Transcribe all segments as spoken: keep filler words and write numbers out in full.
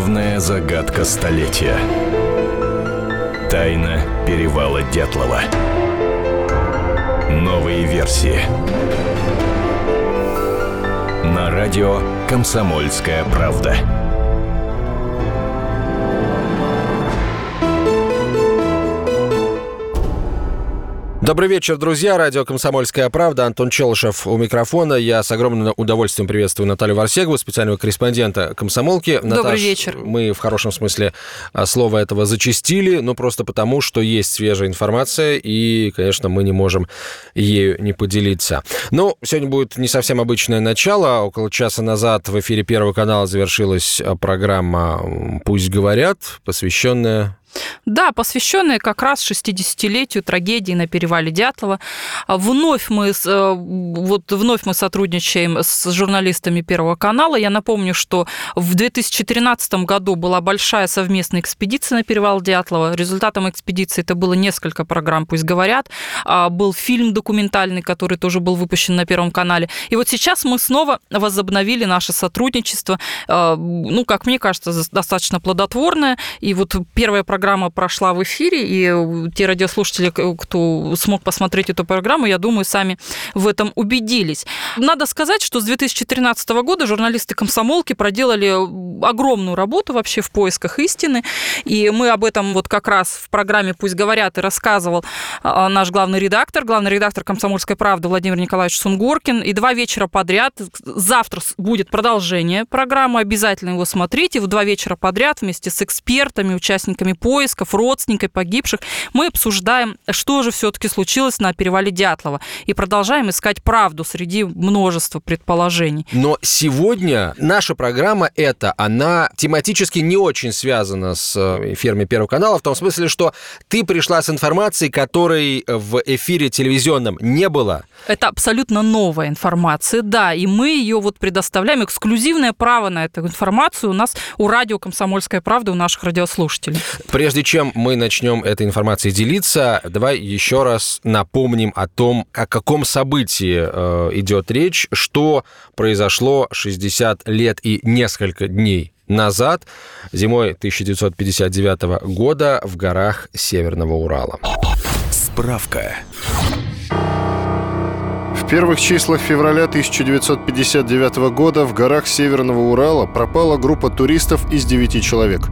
Главная загадка столетия. Тайна перевала Дятлова. Новые версии. На радио «Комсомольская правда». Добрый вечер, друзья. Радио «Комсомольская правда». Антон Челышев у микрофона. Я с огромным удовольствием приветствую Наталью Варсегову, специального корреспондента «Комсомолки». Наташ, добрый вечер. Мы в хорошем смысле слова этого зачастили, но просто потому, что есть свежая информация, и, конечно, мы не можем ею не поделиться. Но сегодня будет не совсем обычное начало. Около часа назад в эфире Первого канала завершилась программа «Пусть говорят», посвященная... Да, посвященные как раз шестидесятилетию трагедии на перевале Дятлова. Вновь мы, вот вновь мы сотрудничаем с журналистами Первого канала. Я напомню, что в две тысячи тринадцатом году была большая совместная экспедиция на перевал Дятлова. Результатом экспедиции это было несколько программ, пусть говорят. Был фильм документальный, который тоже был выпущен на Первом канале. И вот сейчас мы снова возобновили наше сотрудничество. Ну, как мне кажется, достаточно плодотворное. И вот первая программа Программа прошла в эфире, и те радиослушатели, кто смог посмотреть эту программу, я думаю, сами в этом убедились. Надо сказать, что с две тысячи тринадцатого года журналисты «Комсомолки» проделали огромную работу вообще в поисках истины, и мы об этом вот как раз в программе «Пусть говорят» и рассказывал наш главный редактор, главный редактор «Комсомольской правды» Владимир Николаевич Сунгоркин, и два вечера подряд, завтра будет продолжение программы, обязательно его смотрите, в два вечера подряд вместе с экспертами, участниками поиска, поисков, родственников погибших, мы обсуждаем, что же все-таки случилось на перевале Дятлова. И продолжаем искать правду среди множества предположений. Но сегодня наша программа эта, она тематически не очень связана с эфирами Первого канала, в том смысле, что ты пришла с информацией, которой в эфире телевизионном не было. Это абсолютно новая информация, да, и мы ее вот предоставляем. Эксклюзивное право на эту информацию у нас, у радио «Комсомольская правда», у наших радиослушателей. Прежде чем мы начнем этой информацией делиться, давай еще раз напомним о том, о каком событии э, идет речь, что произошло шестьдесят лет и несколько дней назад, зимой тысяча девятьсот пятьдесят девятого года в горах Северного Урала. Справка. В первых числах февраля тысяча девятьсот пятьдесят девятого года в горах Северного Урала пропала группа туристов из девяти человек.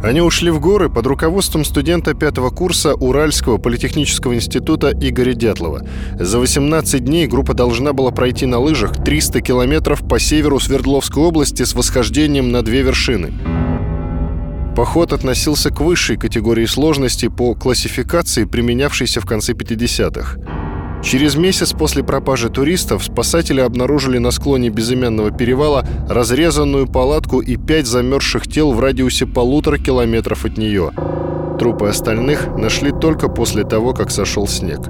Они ушли в горы под руководством студента пятого курса Уральского политехнического института Игоря Дятлова. За восемнадцать дней группа должна была пройти на лыжах триста километров по северу Свердловской области с восхождением на две вершины. Поход относился к высшей категории сложности по классификации, применявшейся в конце пятидесятых. Через месяц после пропажи туристов спасатели обнаружили на склоне безымянного перевала разрезанную палатку и пять замерзших тел в радиусе полутора километров от нее. Трупы остальных нашли только после того, как сошел снег.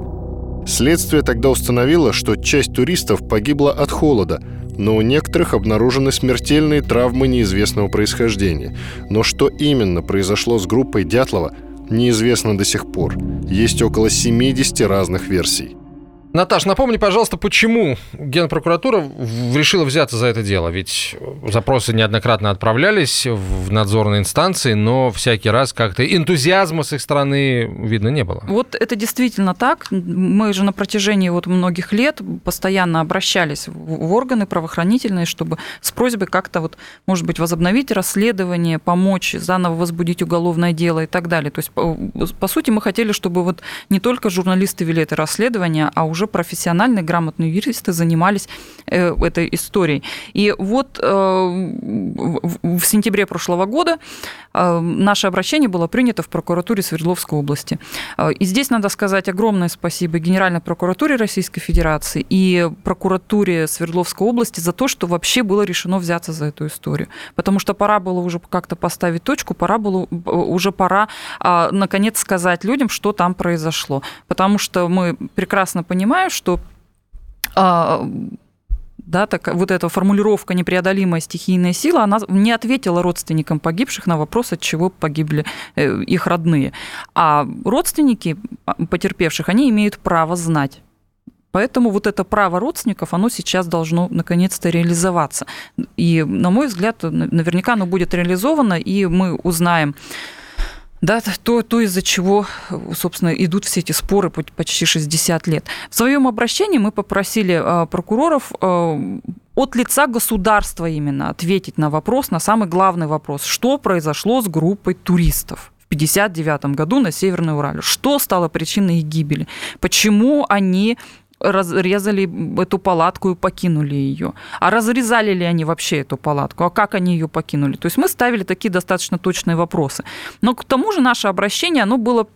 Следствие тогда установило, что часть туристов погибла от холода, но у некоторых обнаружены смертельные травмы неизвестного происхождения. Но что именно произошло с группой Дятлова, неизвестно до сих пор. Есть около семидесяти разных версий. Наташ, напомни, пожалуйста, почему Генпрокуратура решила взяться за это дело? Ведь запросы неоднократно отправлялись в надзорные инстанции, но всякий раз как-то энтузиазма с их стороны, видно, не было. Вот это действительно так. Мы же на протяжении вот многих лет постоянно обращались в органы правоохранительные, чтобы с просьбой как-то, вот, может быть, возобновить расследование, помочь, заново возбудить уголовное дело и так далее. То есть, по сути, мы хотели, чтобы вот не только журналисты вели это расследование, а уже уже профессиональные, грамотные юристы занимались э, этой историей. И вот э, в, в сентябре прошлого года э, наше обращение было принято в прокуратуре Свердловской области. Э, и здесь надо сказать огромное спасибо Генеральной прокуратуре Российской Федерации и прокуратуре Свердловской области за то, что вообще было решено взяться за эту историю. Потому что пора было уже как-то поставить точку, пора было, уже пора, э, наконец, сказать людям, что там произошло. Потому что мы прекрасно понимаем, Понимаю, что а, да, так, вот эта формулировка «непреодолимая стихийная сила», она не ответила родственникам погибших на вопрос, от чего погибли их родные. А родственники потерпевших, они имеют право знать, Поэтому вот это право родственников, оно сейчас должно наконец-то реализоваться. И, на мой взгляд, наверняка оно будет реализовано, и мы узнаем, да, то, то, из-за чего, собственно, идут все эти споры почти шестьдесят лет. В своем обращении мы попросили прокуроров от лица государства именно ответить на вопрос, на самый главный вопрос, что произошло с группой туристов в пятьдесят девятом году на Северном Урале. Что стало причиной их гибели? Почему они разрезали эту палатку и покинули ее? А разрезали ли они вообще эту палатку? А как они ее покинули? То есть мы ставили такие достаточно точные вопросы. Но к тому же наше обращение, оно было...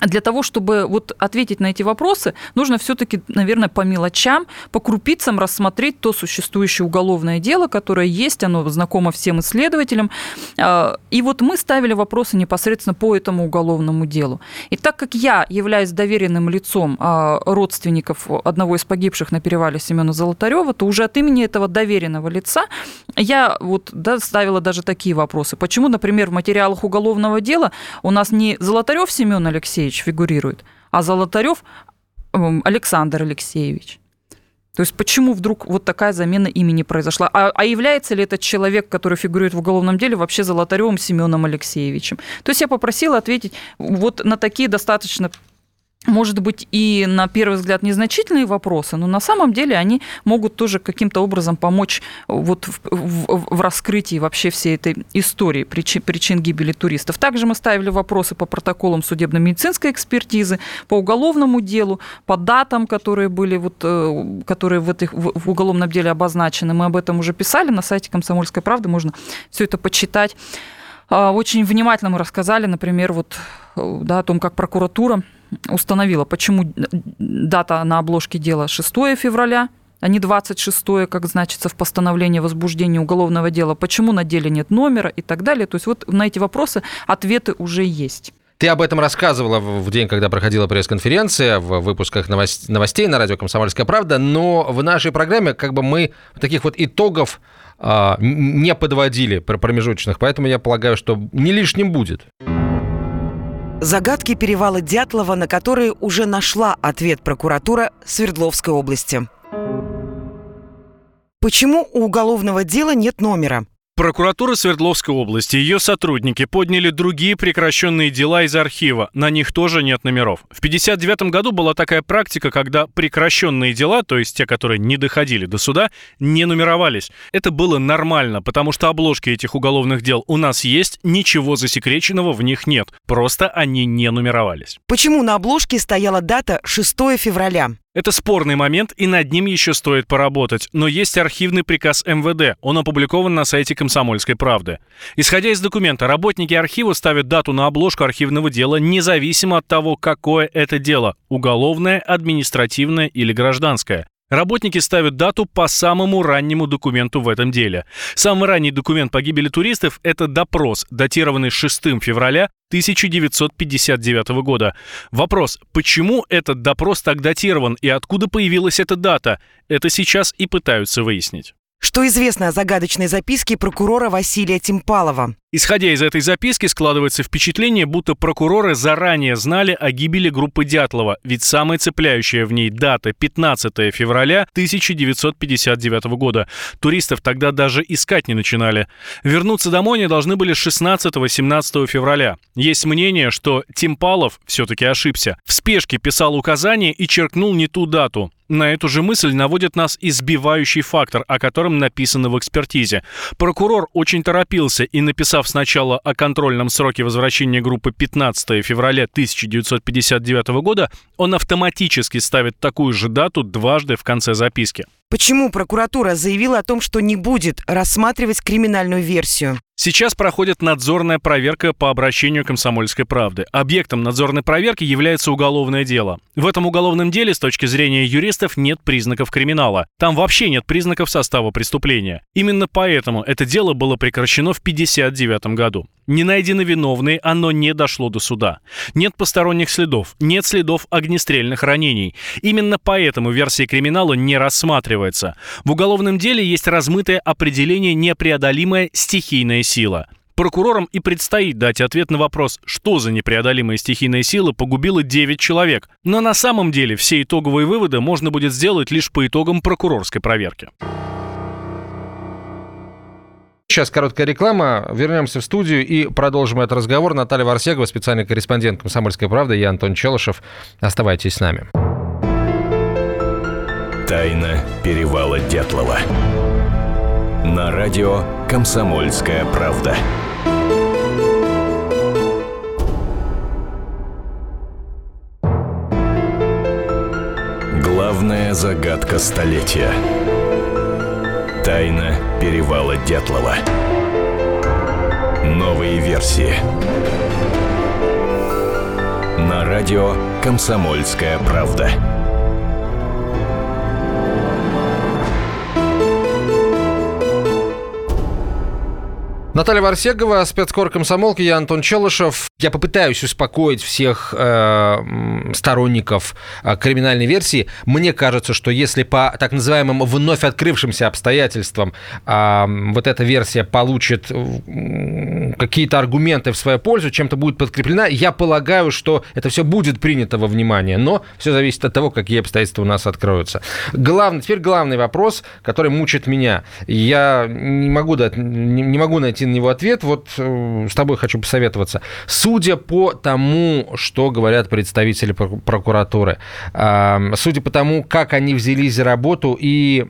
Для того, чтобы вот ответить на эти вопросы, нужно все-таки, наверное, по мелочам, по крупицам рассмотреть то существующее уголовное дело, которое есть, оно знакомо всем исследователям. И вот мы ставили вопросы непосредственно по этому уголовному делу. И так как я являюсь доверенным лицом родственников одного из погибших на перевале Семена Золотарева, то уже от имени этого доверенного лица я вот, да, ставила даже такие вопросы. Почему, например, в материалах уголовного дела у нас не Золотарев Семен Алексеевич фигурирует, а Золотарев Александр Алексеевич. То есть почему вдруг вот такая замена имени произошла? А, а является ли этот человек, который фигурирует в уголовном деле, вообще Золотаревым Семеном Алексеевичем? То есть я попросила ответить вот на такие достаточно, может быть, и на первый взгляд незначительные вопросы, но на самом деле они могут тоже каким-то образом помочь вот в, в, в раскрытии вообще всей этой истории причин, причин гибели туристов. Также мы ставили вопросы по протоколам судебно-медицинской экспертизы, по уголовному делу, по датам, которые были, вот, которые в, этих, в уголовном деле обозначены. Мы об этом уже писали на сайте «Комсомольской правды», можно все это почитать. Очень внимательно мы рассказали, например, вот, да, о том, как прокуратура установила, почему дата на обложке дела шестого февраля, а не двадцать шестое, как значится в постановлении о возбуждении уголовного дела, почему на деле нет номера и так далее. То есть вот на эти вопросы ответы уже есть. Ты об этом рассказывала в день, когда проходила пресс-конференция, в выпусках новостей на радио «Комсомольская правда», но в нашей программе как бы мы таких вот итогов а, не подводили, промежуточных, поэтому я полагаю, что не лишним будет. Загадки перевала Дятлова, на которые уже нашла ответ прокуратура Свердловской области. Почему у уголовного дела нет номера? Прокуратура Свердловской области и ее сотрудники подняли другие прекращенные дела из архива. На них тоже нет номеров. В пятьдесят девятом году была такая практика, когда прекращенные дела, то есть те, которые не доходили до суда, не нумеровались. Это было нормально, потому что обложки этих уголовных дел у нас есть, ничего засекреченного в них нет. Просто они не нумеровались. Почему на обложке стояла дата шестого февраля? Это спорный момент, и над ним еще стоит поработать. Но есть архивный приказ эм вэ дэ. Он опубликован на сайте «Комсомольской правды». Исходя из документа, работники архива ставят дату на обложку архивного дела независимо от того, какое это дело – уголовное, административное или гражданское. Работники ставят дату по самому раннему документу в этом деле. Самый ранний документ по гибели туристов – это допрос, датированный шестого февраля тысяча девятьсот пятьдесят девятого года. Вопрос, почему этот допрос так датирован и откуда появилась эта дата, это сейчас и пытаются выяснить. Что известно о загадочной записке прокурора Василия Тимпалова? Исходя из этой записки, складывается впечатление, будто прокуроры заранее знали о гибели группы Дятлова, ведь самая цепляющая в ней дата – пятнадцатого февраля тысяча девятьсот пятьдесят девятого года. Туристов тогда даже искать не начинали. Вернуться домой они должны были шестнадцатого-семнадцатого февраля. Есть мнение, что Тимпалов все-таки ошибся. В спешке писал указания и черкнул не ту дату. На эту же мысль наводит нас и сбивающий фактор, о котором написано в экспертизе. Прокурор очень торопился и, написав сначала о контрольном сроке возвращения группы пятнадцатого февраля тысяча девятьсот пятьдесят девятого года, он автоматически ставит такую же дату дважды в конце записки. Почему прокуратура заявила о том, что не будет рассматривать криминальную версию? Сейчас проходит надзорная проверка по обращению «Комсомольской правды». Объектом надзорной проверки является уголовное дело. В этом уголовном деле, с точки зрения юристов, нет признаков криминала. Там вообще нет признаков состава преступления. Именно поэтому это дело было прекращено в пятьдесят девятом году. Не найдены виновные, оно не дошло до суда. Нет посторонних следов, нет следов огнестрельных ранений. Именно поэтому версия криминала не рассматривается. В уголовном деле есть размытое определение «непреодолимая стихийная сила». Прокурорам и предстоит дать ответ на вопрос, что за непреодолимая стихийная сила погубила девять человек. Но на самом деле все итоговые выводы можно будет сделать лишь по итогам прокурорской проверки. Сейчас короткая реклама. Вернемся в студию и продолжим этот разговор. Наталья Варсегова, специальный корреспондент «Комсомольской правды». Я Антон Челышев. Оставайтесь с нами. Тайна перевала Дятлова. На радио «Комсомольская правда». Главная загадка столетия. Тайна перевала Дятлова. Новые версии. На радио «Комсомольская правда». Наталья Варсегова, спецкор комсомолки, я Антон Челышев. Я попытаюсь успокоить всех э, сторонников э, криминальной версии. Мне кажется, что если по так называемым вновь открывшимся обстоятельствам э, вот эта версия получит э, какие-то аргументы в свою пользу, чем-то будет подкреплена, я полагаю, что это все будет принято во внимание. Но все зависит от того, какие обстоятельства у нас откроются. Главный, теперь главный вопрос, который мучит меня. Я не могу, дать, не, не могу найти на него ответ. Вот с тобой хочу посоветоваться. Судя по тому, что говорят представители прокуратуры, судя по тому, как они взялись за работу и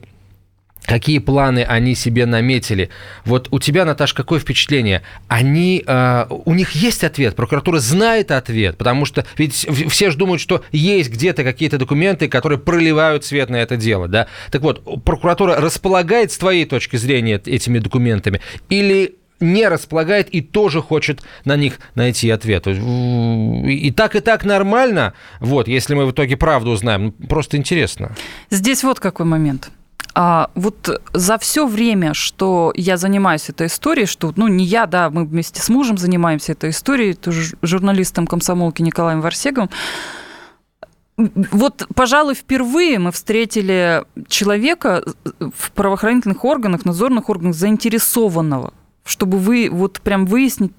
какие планы они себе наметили, вот у тебя, Наташ, какое впечатление? Они, у них есть ответ? Прокуратура знает ответ? Потому что ведь все же думают, что есть где-то какие-то документы, которые проливают свет на это дело, да? Так вот, прокуратура располагает с твоей точки зрения этими документами? Или не располагает и тоже хочет на них найти ответ? И так, и так нормально, вот, если мы в итоге правду узнаем. Просто интересно. Здесь вот какой момент. А, вот за все время, что я занимаюсь этой историей, что, ну, не я, да, мы вместе с мужем занимаемся этой историей, тоже журналистом комсомолки Николаем Варсеговым, вот, пожалуй, впервые мы встретили человека в правоохранительных органах, надзорных органах, заинтересованного, чтобы вы вот прям выяснить,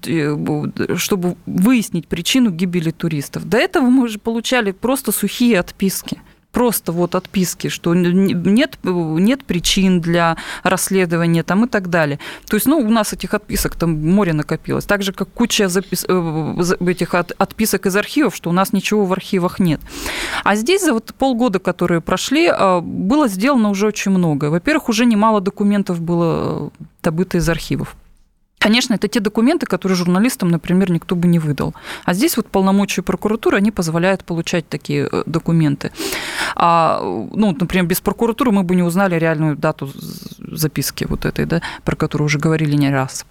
чтобы выяснить причину гибели туристов. До этого мы же получали просто сухие отписки. Просто вот отписки, что нет, нет причин для расследования там, и так далее. То есть, ну, у нас этих отписок там море накопилось. Так же, как куча запис... этих от... отписок из архивов, что у нас ничего в архивах нет. А здесь за вот полгода, которые прошли, было сделано уже очень много. Во-первых, уже немало документов было добыто из архивов. Конечно, это те документы, которые журналистам, например, никто бы не выдал. А здесь вот полномочия прокуратуры, они позволяют получать такие документы. А, ну, например, без прокуратуры мы бы не узнали реальную дату записки вот этой, да, про которую уже говорили не раз.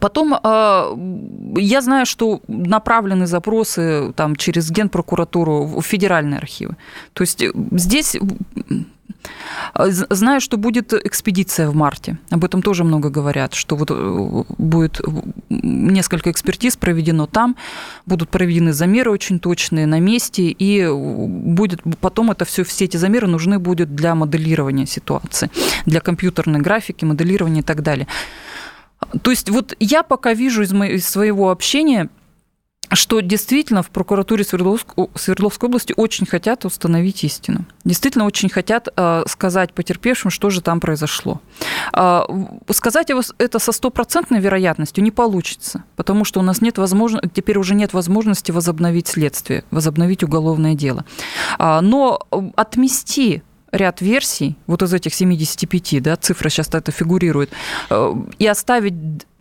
Потом я знаю, что направлены запросы там, через Генпрокуратуру в федеральные архивы. То есть здесь... Знаю, что будет экспедиция в марте. Об этом тоже много говорят, что вот будет несколько экспертиз проведено там, будут проведены замеры очень точные на месте, и будет, потом это все, все эти замеры нужны будут для моделирования ситуации, для компьютерной графики, моделирования и так далее. То есть вот я пока вижу из, моего, из своего общения, что действительно в прокуратуре Свердловской, Свердловской области очень хотят установить истину. Действительно очень хотят э, сказать потерпевшим, что же там произошло. Э, сказать это со стопроцентной вероятностью не получится, потому что у нас нет возможности, теперь уже нет возможности возобновить следствие, возобновить уголовное дело. Э, но отмести ряд версий, вот из этих семидесяти пяти, да, цифра сейчас это фигурирует, э, и оставить...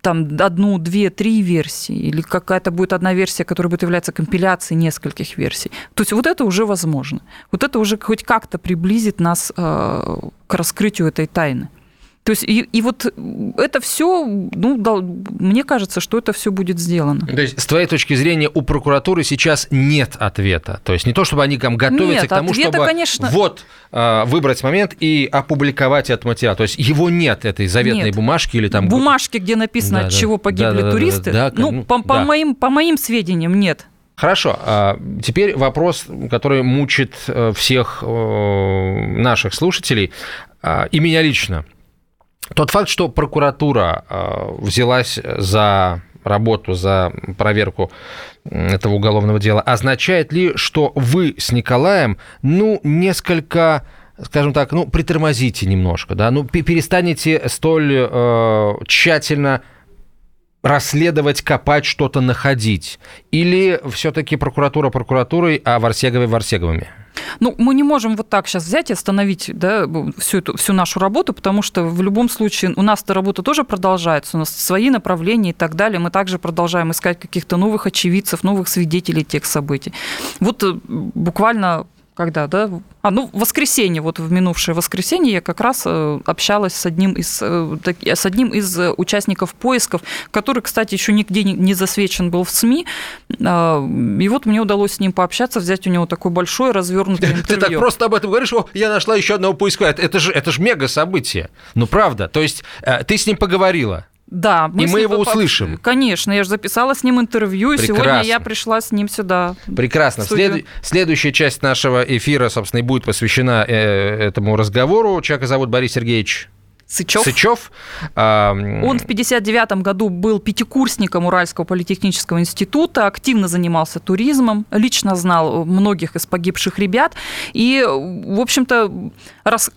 там одну, две, три версии, или какая-то будет одна версия, которая будет являться компиляцией нескольких версий. То есть вот это уже возможно. Вот это уже хоть как-то приблизит нас э, к раскрытию этой тайны. То есть и, и вот это все, ну, да, мне кажется, что это все будет сделано. То есть с твоей точки зрения у прокуратуры сейчас нет ответа? То есть не то, чтобы они там готовятся нет, к тому, ответа, чтобы конечно... вот, э, выбрать момент и опубликовать этот материал? То есть его нет, этой заветной нет. бумажки? Или там бумажки, где написано, да, от да, чего погибли да, да, туристы? Да, да, да, ну, ну, по, да. по, моим, по моим сведениям, нет. Хорошо. Теперь вопрос, который мучит всех наших слушателей и меня лично. Тот факт, что прокуратура взялась за работу, за проверку этого уголовного дела, означает ли, что вы с Николаем, ну, несколько, скажем так, ну, притормозите немножко, да, ну, перестанете столь э, тщательно расследовать, копать, что-то находить? Или все-таки прокуратура прокуратурой, а Варсеговы Варсеговыми? Ну, мы не можем вот так сейчас взять и остановить, да, всю, эту, всю нашу работу, потому что в любом случае у нас-то работа тоже продолжается, у нас свои направления и так далее. Мы также продолжаем искать каких-то новых очевидцев, новых свидетелей тех событий. Вот буквально когда, да? А, ну, в воскресенье, вот в минувшее воскресенье я как раз общалась с одним из, с одним из участников поисков, который, кстати, еще нигде не засвечен был в СМИ. И вот мне удалось с ним пообщаться, взять у него такой большой развернутый интервью. Ты так просто об этом говоришь: о, я нашла еще одного поиска. Это же, это же мега событие. Ну, правда. То есть ты с ним поговорила? Да, мы и мы его попали... услышим. Конечно, я же записала с ним интервью, и прекрасно. Сегодня я пришла с ним сюда. Прекрасно. След... Следующая часть нашего эфира, собственно, и будет посвящена этому разговору. Человека зовут Борис Сергеевич Сычев. Сычев. Он в пятьдесят девятом году был пятикурсником Уральского политехнического института, активно занимался туризмом, лично знал многих из погибших ребят. И, в общем-то, рас...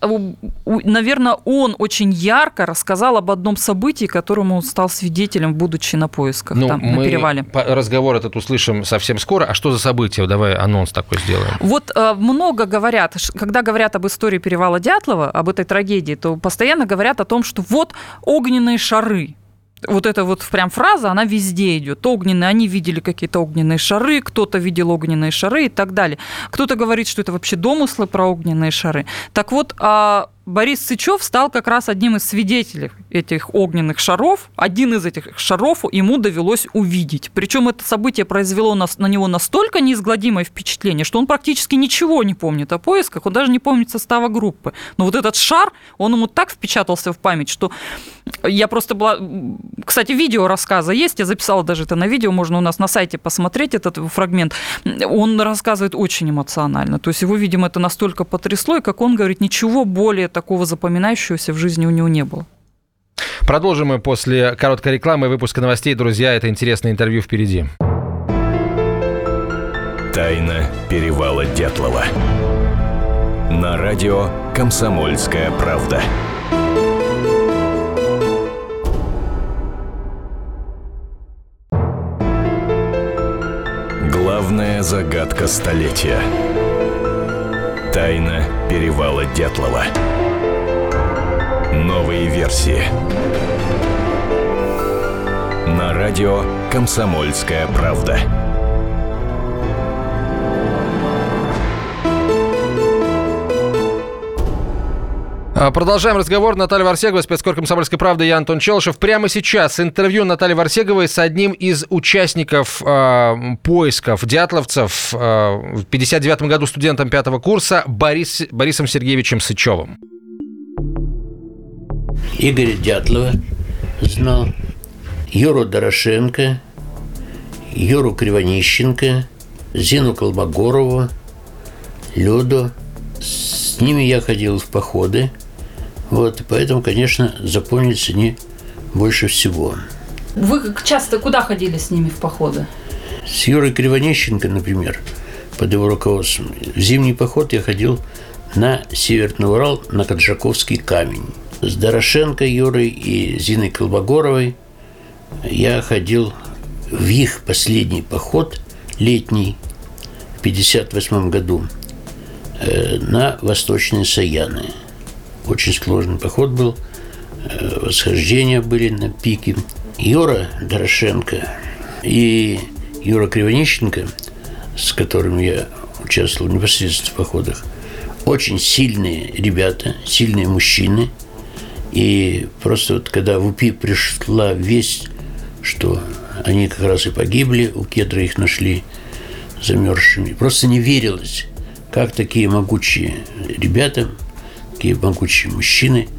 наверное, он очень ярко рассказал об одном событии, которому он стал свидетелем, будучи на поисках, ну, там, мы на перевале. Разговор этот услышим совсем скоро. А что за событие? Давай анонс такой сделаем. Вот много говорят, когда говорят об истории перевала Дятлова, об этой трагедии, то постоянно говорят о том, что вот огненные шары. Вот эта вот прям фраза, она везде идет. Огненные, они видели какие-то огненные шары, кто-то видел огненные шары и так далее. Кто-то говорит, что это вообще домыслы про огненные шары. Так вот, Борис Сычев стал как раз одним из свидетелей этих огненных шаров. Один из этих шаров ему довелось увидеть. Причем это событие произвело на него настолько неизгладимое впечатление, что он практически ничего не помнит о поисках, он даже не помнит состава группы. Но вот этот шар, он ему так впечатался в память, что я просто была... Кстати, видео рассказа есть, я записала даже это на видео, можно у нас на сайте посмотреть этот фрагмент. Он рассказывает очень эмоционально. То есть его, видимо, это настолько потрясло, и, как он говорит, ничего более такого запоминающегося в жизни у него не было. Продолжим мы после короткой рекламы и выпуска новостей. Друзья, это интересное интервью впереди. Тайна перевала Дятлова. На радио «Комсомольская правда». Главная загадка столетия. Тайна перевала Дятлова. Новые версии. На радио «Комсомольская правда». Продолжаем разговор. Наталья Варсегова, спецкор «Комсомольской правды», я Антон Челышев. Прямо сейчас интервью Натальи Варсеговой с одним из участников э, поисков дятловцев э, в пятьдесят девятом году, студентом пятого курса, Борис, Борисом Сергеевичем Сычевым. Игоря Дятлова знал, Юру Дорошенко, Юру Кривонищенко, Зину Колмогорову, Люду. С ними я ходил в походы. Вот, поэтому, конечно, запомнились они больше всего. Вы часто куда ходили с ними в походы? С Юрой Кривонищенко, например, под его руководством. В зимний поход я ходил на Северный Урал, на Коншаковский камень. С Дорошенко Юрой и Зиной Колмогоровой я ходил в их последний поход, летний, в тысяча девятьсот пятьдесят восьмом году, на Восточные Саяны. Очень сложный поход был, восхождения были на пике. Юра Дорошенко и Юра Кривонищенко, с которыми я участвовал непосредственно в походах, очень сильные ребята, сильные мужчины. И просто вот когда в УПИ пришла весть, что они как раз и погибли, у кедра их нашли замерзшими, просто не верилось, как такие могучие ребята, такие могучие мужчины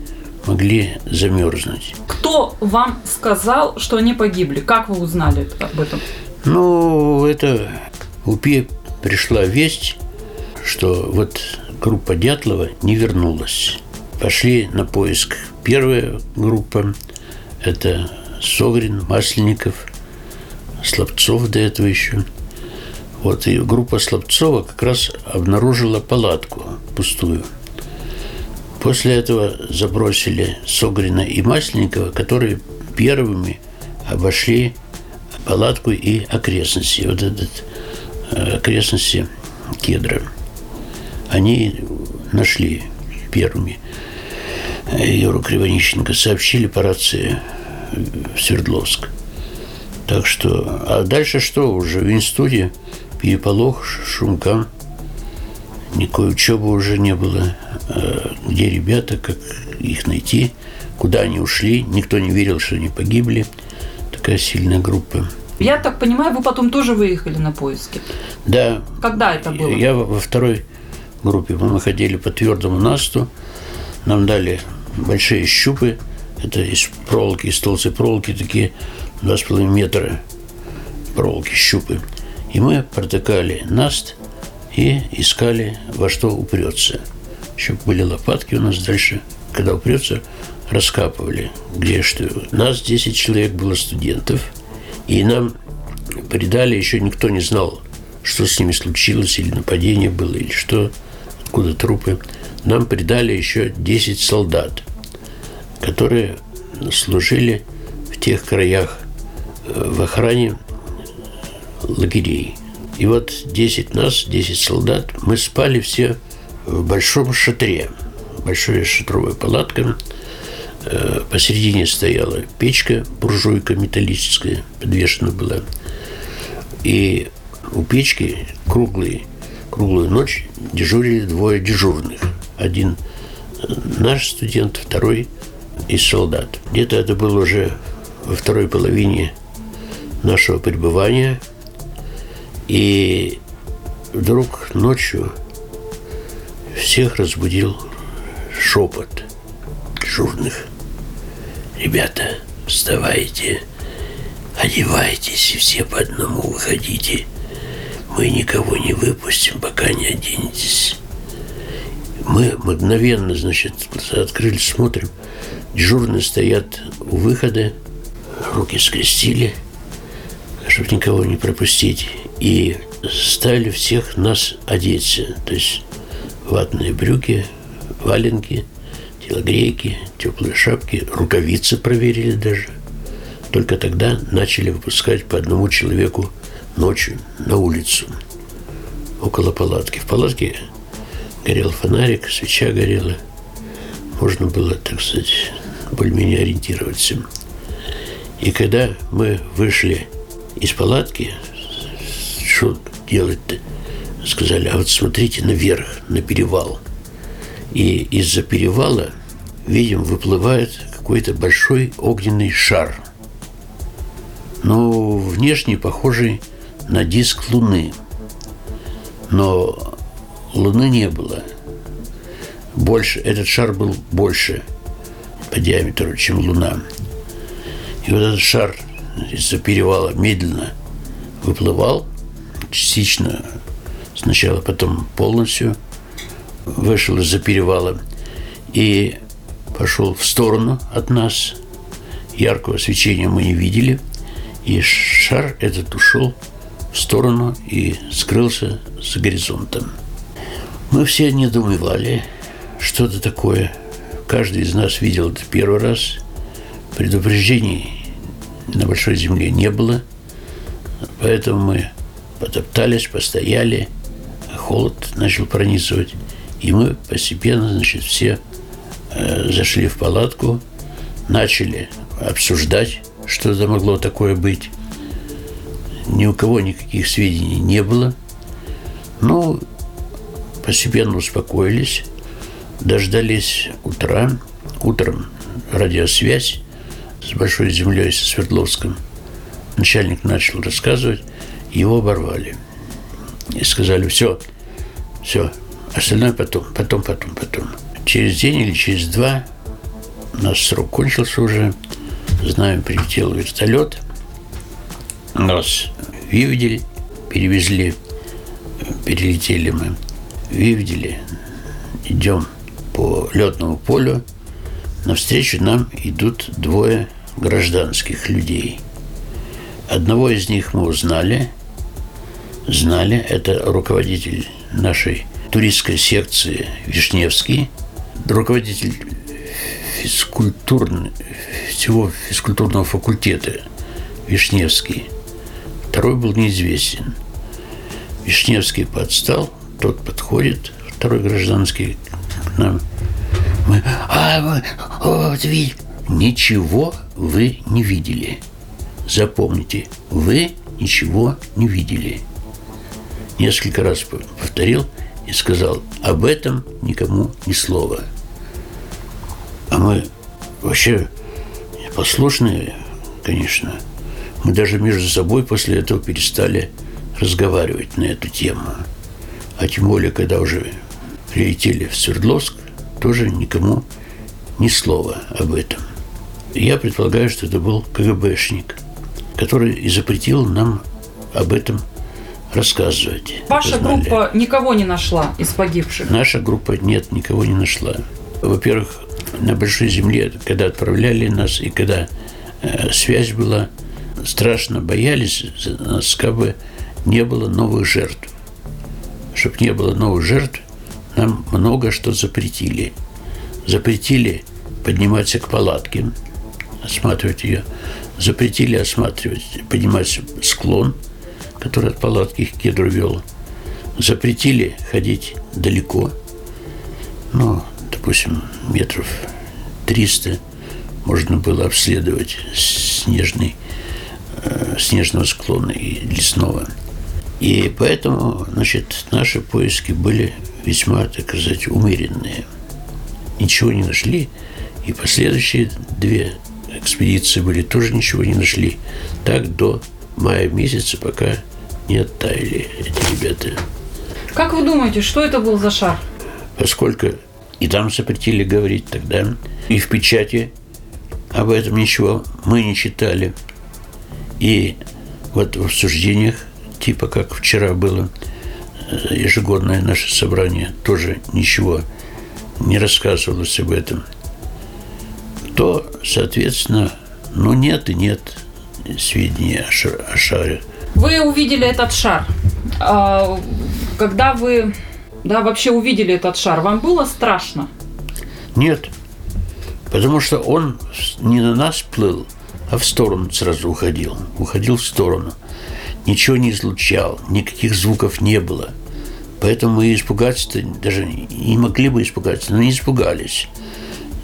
могли замерзнуть. Кто вам сказал, что они погибли? Как вы узнали об этом? Ну, это в УПИ пришла весть, что вот группа Дятлова не вернулась. пошли на поиск. Первая группа – это Согрин, Масленников, Слабцов до этого еще. Вот, и группа Слабцова как раз обнаружила палатку пустую. После этого забросили Согрина и Масленникова, которые первыми обошли палатку и окрестности, вот этот, окрестности Кедра. Они нашли первыми Юру Кривонищенко, сообщили по рации в Свердловск. Так что, а дальше что уже? В институте переполох, шумка. Никакой учебы уже не было. Где ребята, как их найти, куда они ушли. Никто не верил, что они погибли. Такая сильная группа. Я так понимаю, вы потом тоже выехали на поиски? Да. Когда это было? Я во второй группе. Мы ходили по твердому насту. Нам дали большие щупы. Это из проволоки, из толстой проволоки такие два с половиной метра проволоки, щупы. И мы протыкали наст и искали, во что упрется. Еще были лопатки у нас дальше. Когда упрется, раскапывали, где что. Нас десять человек было, студентов. И нам передали, еще никто не знал, что с ними случилось, или нападение было, или что, откуда трупы. Нам передали еще десять солдат, которые служили в тех краях в охране лагерей. И вот десять нас, десять солдат, мы спали все в большом шатре. Большая шатровая палатка. Посередине стояла печка, буржуйка металлическая, подвешена была. И у печки круглый, круглую ночь дежурили двое дежурных. Один наш студент, второй из солдат. Где-то это было уже во второй половине нашего пребывания. И вдруг ночью всех разбудил шепот дежурных. Ребята, вставайте, одевайтесь и все по одному выходите. Мы никого не выпустим, пока не оденетесь. Мы мгновенно, значит, открыли, смотрим. Дежурные стоят у выхода, руки скрестили, чтобы никого не пропустить. И стали всех нас одеться. То есть ватные брюки, валенки, телогрейки, теплые шапки, рукавицы проверили даже. Только тогда начали выпускать по одному человеку ночью на улицу, около палатки. В палатке горел фонарик, свеча горела. Можно было, так сказать, более-менее ориентироваться. И когда мы вышли из палатки, что делать-то? Сказали, а вот смотрите наверх, на перевал. И из-за перевала, видим, выплывает какой-то большой огненный шар. Ну, внешне похожий на диск Луны. Но Луны не было. Больше, этот шар был больше по диаметру, чем Луна. И вот этот шар из-за перевала медленно выплывал, частично сначала, потом полностью вышел из-за перевала и пошел в сторону от нас. Яркого свечения мы не видели. И шар этот ушел в сторону и скрылся за горизонтом. Мы все недоумевали, что это такое. Каждый из нас видел это первый раз. Предупреждений на большой земле не было. Поэтому мы потоптались, постояли. Холод начал пронизывать. И мы постепенно, значит, все э, зашли в палатку, начали обсуждать, что это могло такое быть. Ни у кого никаких сведений не было. Но постепенно успокоились, дождались утра. Утром радиосвязь с Большой Землей, со Свердловском. Начальник начал рассказывать, его оборвали. И сказали, все, все. Остальное потом, потом, потом, потом. Через день или через два наш срок кончился уже. С нами прилетел вертолет. Нас вывели, перевезли, перелетели мы. Вывели, идем по летному полю, навстречу нам идут двое гражданских людей. Одного из них мы узнали. Знали, это руководитель нашей туристской секции Вишневский, руководитель физкультурного, всего физкультурного факультета Вишневский. Второй был неизвестен. Вишневский подстал, тот подходит, второй гражданский к нам. Мы, а, вот видите. Ничего вы не видели. Запомните, вы ничего не видели. Несколько раз повторил и сказал, об этом никому ни слова. А мы вообще послушные, конечно. Мы даже между собой после этого перестали разговаривать на эту тему. А тем более, когда уже прилетели в Свердловск, тоже никому ни слова об этом. Я предполагаю, что это был КГБшник, который и запретил нам об этом рассказывать. Ваша группа никого не нашла из погибших? Наша группа нет, никого не нашла. Во-первых, на Большой Земле, когда отправляли нас и когда э, связь была, страшно боялись за нас, как бы не было новых жертв. Чтобы не было новых жертв, нам много что запретили. Запретили подниматься к палатке, осматривать ее. Запретили осматривать, поднимать склон, который от палатки к кедру вел. Запретили ходить далеко, ну, допустим, метров триста можно было обследовать снежный, э, снежного склона и лесного. И поэтому, значит, наши поиски были весьма, так сказать, умеренные. Ничего не нашли, и последующие две экспедиции были, тоже ничего не нашли. Так до мая месяца, пока не оттаяли эти ребята. Как вы думаете, что это был за шар? Поскольку и там запретили говорить тогда, и в печати об этом ничего мы не читали. И вот в обсуждениях, типа как вчера было ежегодное наше собрание, тоже ничего не рассказывалось об этом. То, соответственно, ну нет и нет сведения о шаре. Вы увидели этот шар. Когда вы да, вообще увидели этот шар, вам было страшно? Нет, потому что он не на нас плыл, а в сторону сразу уходил. Уходил в сторону. Ничего не излучал, никаких звуков не было. Поэтому мы испугаться-то даже не могли бы испугаться, но не испугались.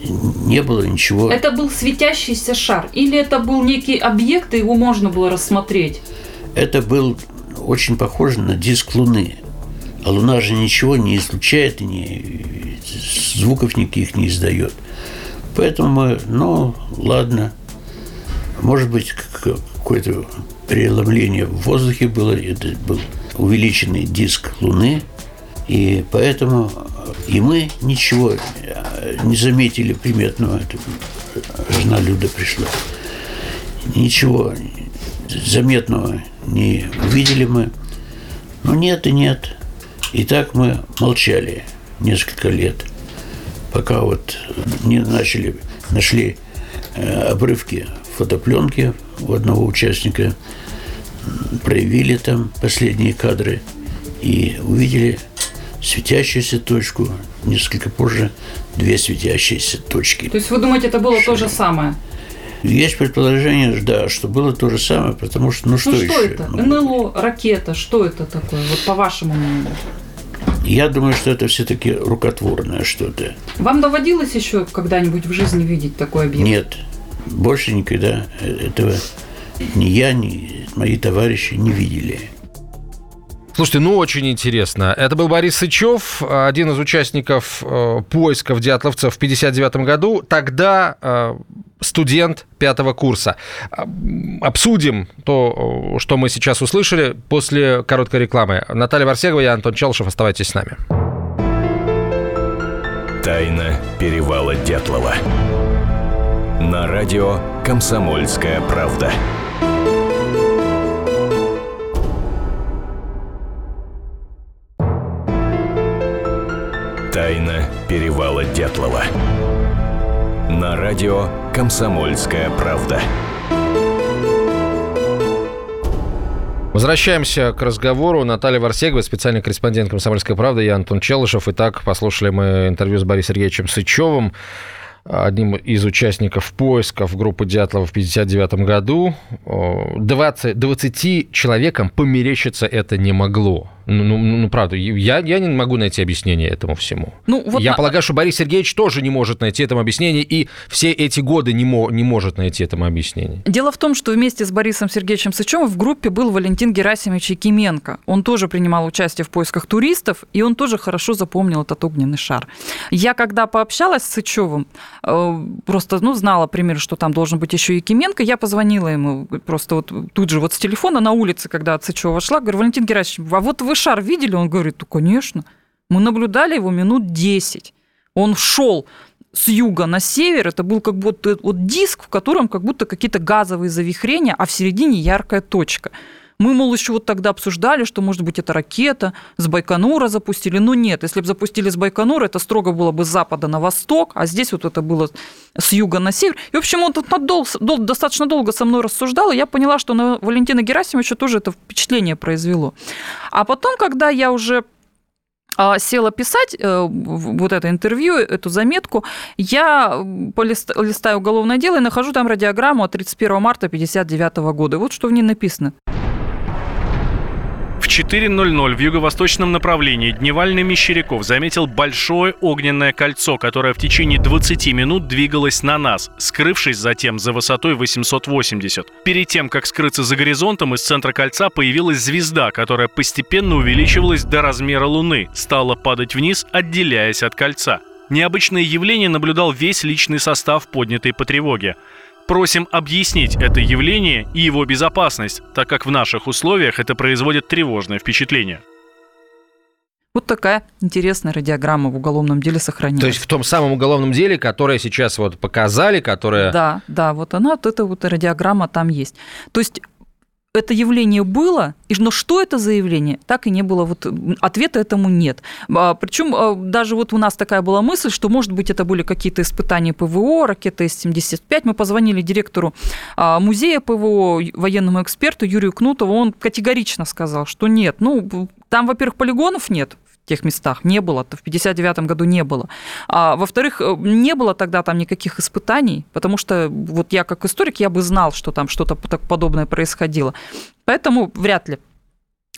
Не было ничего. Это был светящийся шар? Или это был некий объект, и его можно было рассмотреть? Это был очень похож на диск Луны. А Луна же ничего не излучает, и не... звуков никаких не издает. Поэтому мы, ну, ладно. Может быть, какое-то преломление в воздухе было. Это был увеличенный диск Луны. И поэтому и мы ничего не заметили приметного. Жена Люда пришла. Ничего заметного не увидели мы. Но нет и нет. И так мы молчали несколько лет, пока вот не начали, нашли обрывки фотопленки у одного участника, проявили там последние кадры и увидели светящуюся точку, несколько позже две светящиеся точки. То есть вы думаете, это было что? То же самое? Есть предположение, да, что было то же самое, потому что, ну, ну что, что еще? Это? Ну, НЛО, ракета, что это такое, вот по вашему мнению? Я думаю, что это все-таки рукотворное что-то. Вам доводилось еще когда-нибудь в жизни видеть такой объект? Нет, больше никогда этого ни я, ни мои товарищи не видели. Слушайте, ну очень интересно. Это был Борис Сычев, один из участников э, поисков дятловцев в пятьдесят девятом году. Тогда э, студент пятого курса. Обсудим то, что мы сейчас услышали после короткой рекламы. Наталья Барсегова, я Антон Челышев. Оставайтесь с нами. Тайна перевала Дятлова. На радио «Комсомольская правда». Тайна перевала Дятлова. На радио «Комсомольская правда». Возвращаемся к разговору. Наталья Варсегова, специальный корреспондент «Комсомольской правды», я Антон Челышев. Итак, послушали мы интервью с Борисом Сергеевичем Сычевым, одним из участников поисков группы Дятлова в пятьдесят девятом году. двадцати, двадцати человекам померещиться это не могло. Ну, ну, ну правда, я, я не могу найти объяснение этому всему. Ну, вот я на... полагаю, что Борис Сергеевич тоже не может найти этому объяснение, и все эти годы не, мо... не может найти этому объяснение. Дело в том, что вместе с Борисом Сергеевичем Сычевым в группе был Валентин Герасимович Якименко. Он тоже принимал участие в поисках туристов, и он тоже хорошо запомнил этот огненный шар. Я, когда пообщалась с Сычевым, просто ну, знала, например, что там должен быть еще Якименко, я позвонила ему просто вот тут же вот с телефона на улице, когда от Сычева шла, говорю: Валентин Герасимович, а вот вы шар видели? Он говорит: ну, конечно. Мы наблюдали его минут десять. Он шел с юга на север. Это был как будто вот диск, в котором как будто какие-то газовые завихрения, а в середине яркая точка. Мы, мол, еще вот тогда обсуждали, что, может быть, это ракета, с Байконура запустили. Но нет, если бы запустили с Байконура, это строго было бы с запада на восток, а здесь вот это было с юга на север. И, в общем, он тут надол... достаточно долго со мной рассуждал, и я поняла, что на Валентина Герасимовича тоже это впечатление произвело. А потом, когда я уже села писать вот это интервью, эту заметку, я листаю уголовное дело и нахожу там радиограмму от тридцать первого марта тысяча девятьсот пятьдесят девятого года. Вот что в ней написано. В четыре ноль ноль в юго-восточном направлении Дневальный Мещеряков заметил большое огненное кольцо, которое в течение двадцати минут двигалось на нас, скрывшись затем за высотой восемьсот восемьдесят. Перед тем, как скрыться за горизонтом, из центра кольца появилась звезда, которая постепенно увеличивалась до размера Луны, стала падать вниз, отделяясь от кольца. Необычное явление наблюдал весь личный состав, поднятый по тревоге. Просим объяснить это явление и его безопасность, так как в наших условиях это производит тревожное впечатление. Вот такая интересная радиограмма в уголовном деле сохранилась. То есть в том самом уголовном деле, которое сейчас вот показали, которое... Да, да, вот она, вот эта вот радиограмма там есть. То есть это явление было, но что это за явление, так и не было. Вот ответа этому нет. Причем даже вот у нас такая была мысль, что, может быть, это были какие-то испытания ПВО, ракеты С семьдесят пять. Мы позвонили директору музея ПВО, военному эксперту Юрию Кнутову. Он категорично сказал, что нет. Ну, там, во-первых, полигонов нет. В тех местах не было, в пятьдесят девятом году не было. А, во-вторых, не было тогда там никаких испытаний, потому что вот я как историк, я бы знал, что там что-то подобное происходило. Поэтому вряд ли.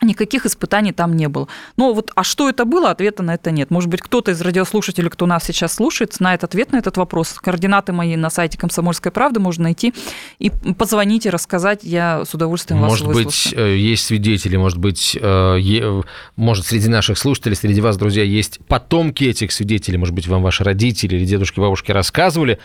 Никаких испытаний там не было. Но вот, а что это было, ответа на это нет. Может быть, кто-то из радиослушателей, кто нас сейчас слушает, знает ответ на этот вопрос. Координаты мои на сайте «Комсомольской правды» можно найти и позвонить, и рассказать. Я с удовольствием вас может выслушаю. Может быть, есть свидетели, может быть, может, среди наших слушателей, среди вас, друзья, есть потомки этих свидетелей. Может быть, вам ваши родители или дедушки, бабушки рассказывали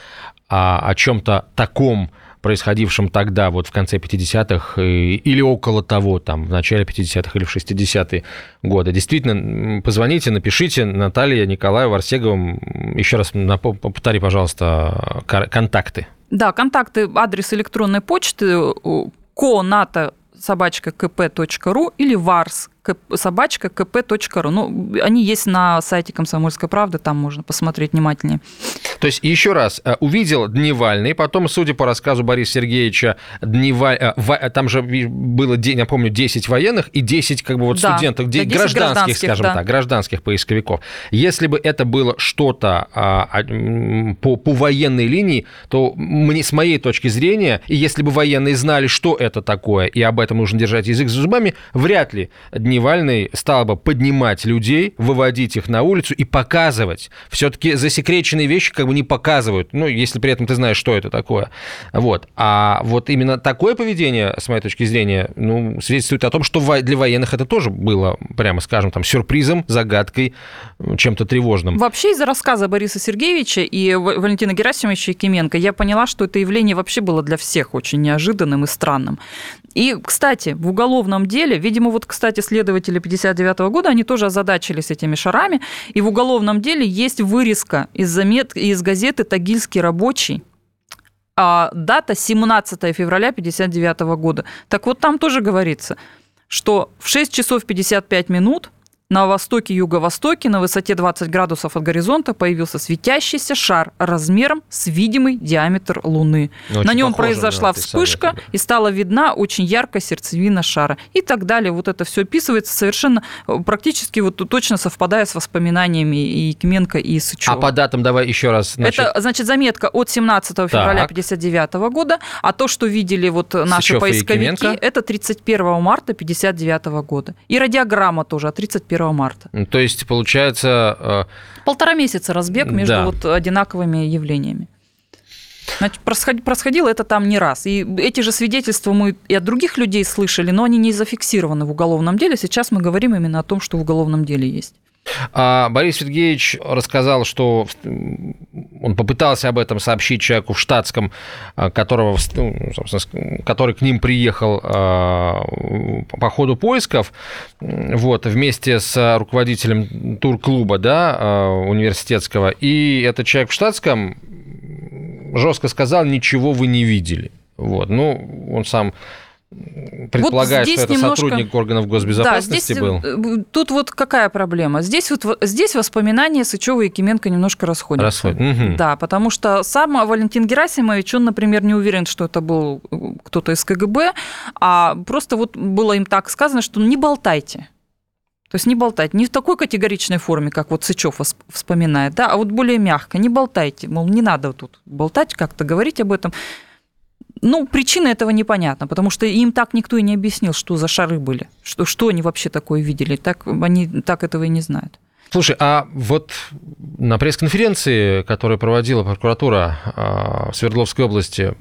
о, о чем-то таком, происходившим тогда, вот в конце пятидесятых или около того, там, в начале пятидесятых или в шестидесятые годы. Действительно, позвоните, напишите Наталье, Николаю Варсеговым. Еще раз повтори, пожалуйста, контакты. Да, контакты, адрес электронной почты конато собачка кп точка ру или варс собачка кп точка ру. Ну, они есть на сайте «Комсомольской правды», там можно посмотреть внимательнее. То есть, еще раз, увидел Дневальный, потом, судя по рассказу Бориса Сергеевича, Дневаль... там же было, я помню, десять военных и десять как бы вот да, студентов, да, десять гражданских, гражданских, скажем да. так, гражданских поисковиков. Если бы это было что-то по, по военной линии, то мне, с моей точки зрения, и если бы военные знали, что это такое, и об этом нужно держать язык за зубами, вряд ли Дневальный стал бы поднимать людей, выводить их на улицу и показывать. Все-таки засекреченные вещи как бы не показывают, ну, если при этом ты знаешь, что это такое. Вот. А вот именно такое поведение, с моей точки зрения, ну, свидетельствует о том, что для военных это тоже было, прямо скажем, там, сюрпризом, загадкой, чем-то тревожным. Вообще из-за рассказа Бориса Сергеевича и Валентина Герасимовича Якименко я поняла, что это явление вообще было для всех очень неожиданным и странным. И, кстати, в уголовном деле, видимо, вот, кстати, следователи пятьдесят девятого года, они тоже озадачились этими шарами, и в уголовном деле есть вырезка из, замет... из газеты «Тагильский рабочий», дата семнадцатого февраля тысяча девятьсот пятьдесят девятого года. Так вот, там тоже говорится, что в шесть часов пятьдесят пять минут На востоке и юго-востоке на высоте двадцать градусов от горизонта появился светящийся шар размером с видимый диаметр Луны. Очень на нем похоже, произошла вспышка, да. И стала видна очень яркая сердцевина шара. И так далее. Вот это все описывается совершенно практически вот точно совпадая с воспоминаниями и Якименко, и Сычева. А по датам давай еще раз. Значит... Это, значит, заметка от семнадцатого февраля тысяча девятьсот пятьдесят девятого года, а то, что видели вот наши Сычев поисковики, это тридцать первого марта тысяча девятьсот пятьдесят девятого года. И радиограмма тоже от тридцать первого марта. То есть, получается... Полтора месяца разбег между да. вот одинаковыми явлениями. Значит, происходило это там не раз. И эти же свидетельства мы и от других людей слышали, но они не зафиксированы в уголовном деле. Сейчас мы говорим именно о том, что в уголовном деле есть. А Борис Сергеевич рассказал, что он попытался об этом сообщить человеку в штатском, которого, собственно, который к ним приехал по ходу поисков, вот, вместе с руководителем турклуба, да, университетского. И этот человек в штатском жестко сказал: ничего вы не видели. Вот. Ну, он сам... Предполагаю, вот что это немножко... сотрудник органов госбезопасности да, здесь... был. Тут вот какая проблема? Здесь, вот, здесь воспоминания Сычева и Якименко немножко расходятся. Расходятся. Угу. Да, потому что сам Валентин Герасимович, он, например, не уверен, что это был кто-то из КГБ, а просто вот было им так сказано, что не болтайте. То есть не болтайте, не в такой категоричной форме, как вот Сычев вспоминает, да, а вот более мягко, не болтайте, мол, не надо тут болтать, как-то говорить об этом. Ну, причина этого непонятна, потому что им так никто и не объяснил, что за шары были, что, что они вообще такое видели, так, они так этого и не знают. Слушай, а вот на пресс-конференции, которую проводила прокуратура в Свердловской области,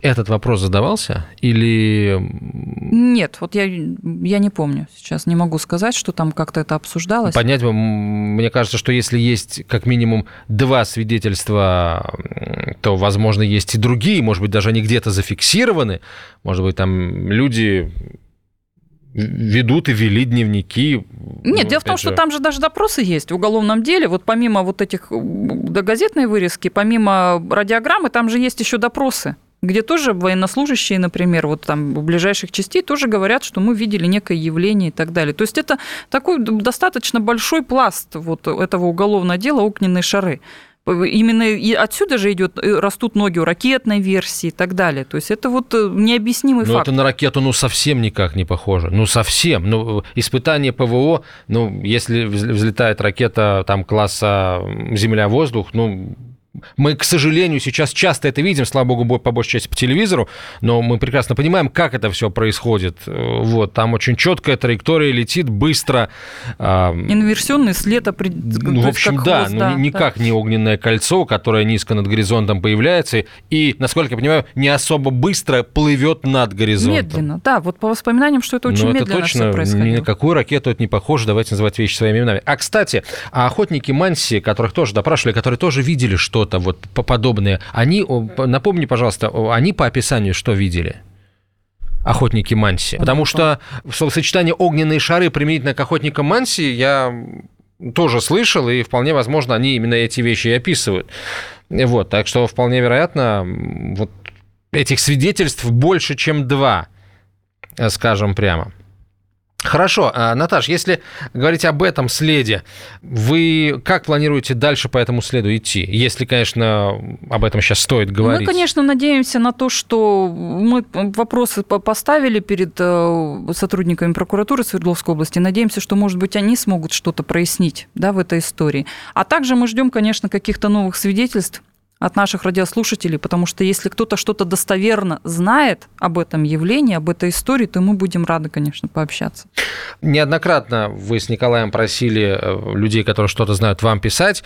этот вопрос задавался или... Нет, вот я, я не помню сейчас, не могу сказать, что там как-то это обсуждалось. Понять бы, мне кажется, что если есть как минимум два свидетельства, то, возможно, есть и другие, может быть, даже они где-то зафиксированы, может быть, там люди... ведут и вели дневники. Нет, ну, дело в том, же... что там же даже допросы есть в уголовном деле. Вот помимо вот этих газетной вырезки, помимо радиограммы, там же есть еще допросы, где тоже военнослужащие, например, вот там ближайших частей тоже говорят, что мы видели некое явление и так далее. То есть это такой достаточно большой пласт вот этого уголовного дела «Огненные шары». Именно и отсюда же идет, растут ноги у ракетной версии и так далее. То есть это вот необъяснимый Но факт. Ну, это на ракету ну, совсем никак не похоже. Ну, совсем. Ну, испытание ПВО, ну, если взлетает ракета там, класса земля-воздух, ну... Мы, к сожалению, сейчас часто это видим, слава богу, по большей части по телевизору, но мы прекрасно понимаем, как это все происходит. Вот, там очень четкая траектория летит, быстро. Инверсионный след определенный. Ну, в общем, как да, хвост, да, ну, да, никак не огненное кольцо, которое низко над горизонтом появляется и, насколько я понимаю, не особо быстро плывет над горизонтом. Медленно, да, вот по воспоминаниям, что это очень но медленно это точно, все происходило. Ни на какую ракету это не похоже, давайте называть вещи своими именами. А, кстати, охотники Манси, которых тоже допрашивали, которые тоже видели, что что-то вот подобное. Они, напомни, пожалуйста, они по описанию что видели? Охотники Манси. Потому что словосочетание «огненные шары» применительно к охотникам Манси я тоже слышал, и вполне возможно, они именно эти вещи и описывают. Вот, так что вполне вероятно, вот этих свидетельств больше, чем два, скажем прямо. Хорошо, Наташ, если говорить об этом следе, вы как планируете дальше по этому следу идти? Если, конечно, об этом сейчас стоит говорить. Мы, конечно, надеемся на то, что мы вопросы поставили перед сотрудниками прокуратуры Свердловской области. Надеемся, что, может быть, они смогут что-то прояснить, да, в этой истории. А также мы ждем, конечно, каких-то новых свидетельств от наших радиослушателей, потому что если кто-то что-то достоверно знает об этом явлении, об этой истории, то мы будем рады, конечно, пообщаться. Неоднократно вы с Николаем просили людей, которые что-то знают, вам писать.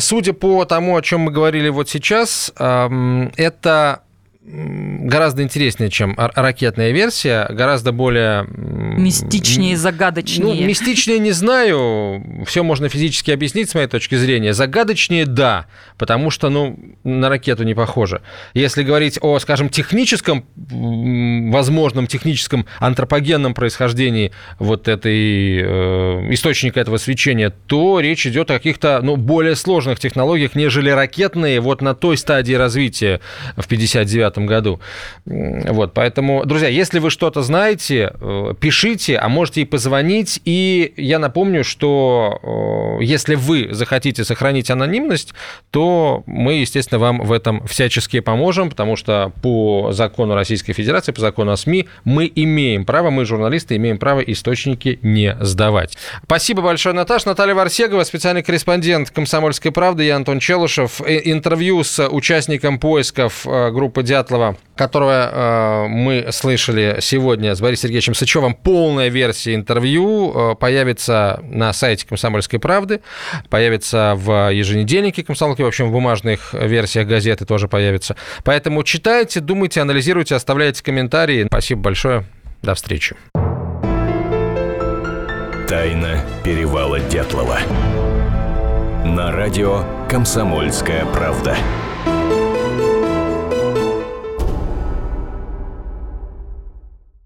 Судя по тому, о чем мы говорили вот сейчас, это гораздо интереснее, чем ракетная версия, гораздо более... Мистичнее, загадочнее. Ну, мистичнее не знаю, все можно физически объяснить с моей точки зрения. Загадочнее, да, потому что, ну, на ракету не похоже. Если говорить о, скажем, техническом, возможном техническом антропогенном происхождении вот этой, э, источника этого свечения, то речь идет о каких-то, ну, более сложных технологиях, нежели ракетные, вот на той стадии развития в пятьдесят девятом году. Вот, поэтому, друзья, если вы что-то знаете, пишите, напишите, а можете и позвонить. И я напомню, что если вы захотите сохранить анонимность, то мы, естественно, вам в этом всячески поможем, потому что по закону Российской Федерации, по закону о СМИ мы имеем право, мы, журналисты, имеем право источники не сдавать. Спасибо большое, Наташа. Наталья Варсегова, специальный корреспондент «Комсомольской правды», я Антон Челышев. Интервью с участником поисков группы Дятлова, которое мы слышали сегодня с Борисом Сергеевичем Сычевым, полная версия интервью появится на сайте «Комсомольской правды», появится в еженедельнике «Комсомолки», в общем, в бумажных версиях газеты тоже появится. Поэтому читайте, думайте, анализируйте, оставляйте комментарии. Спасибо большое. До встречи. Тайна перевала Дятлова. На радио «Комсомольская правда».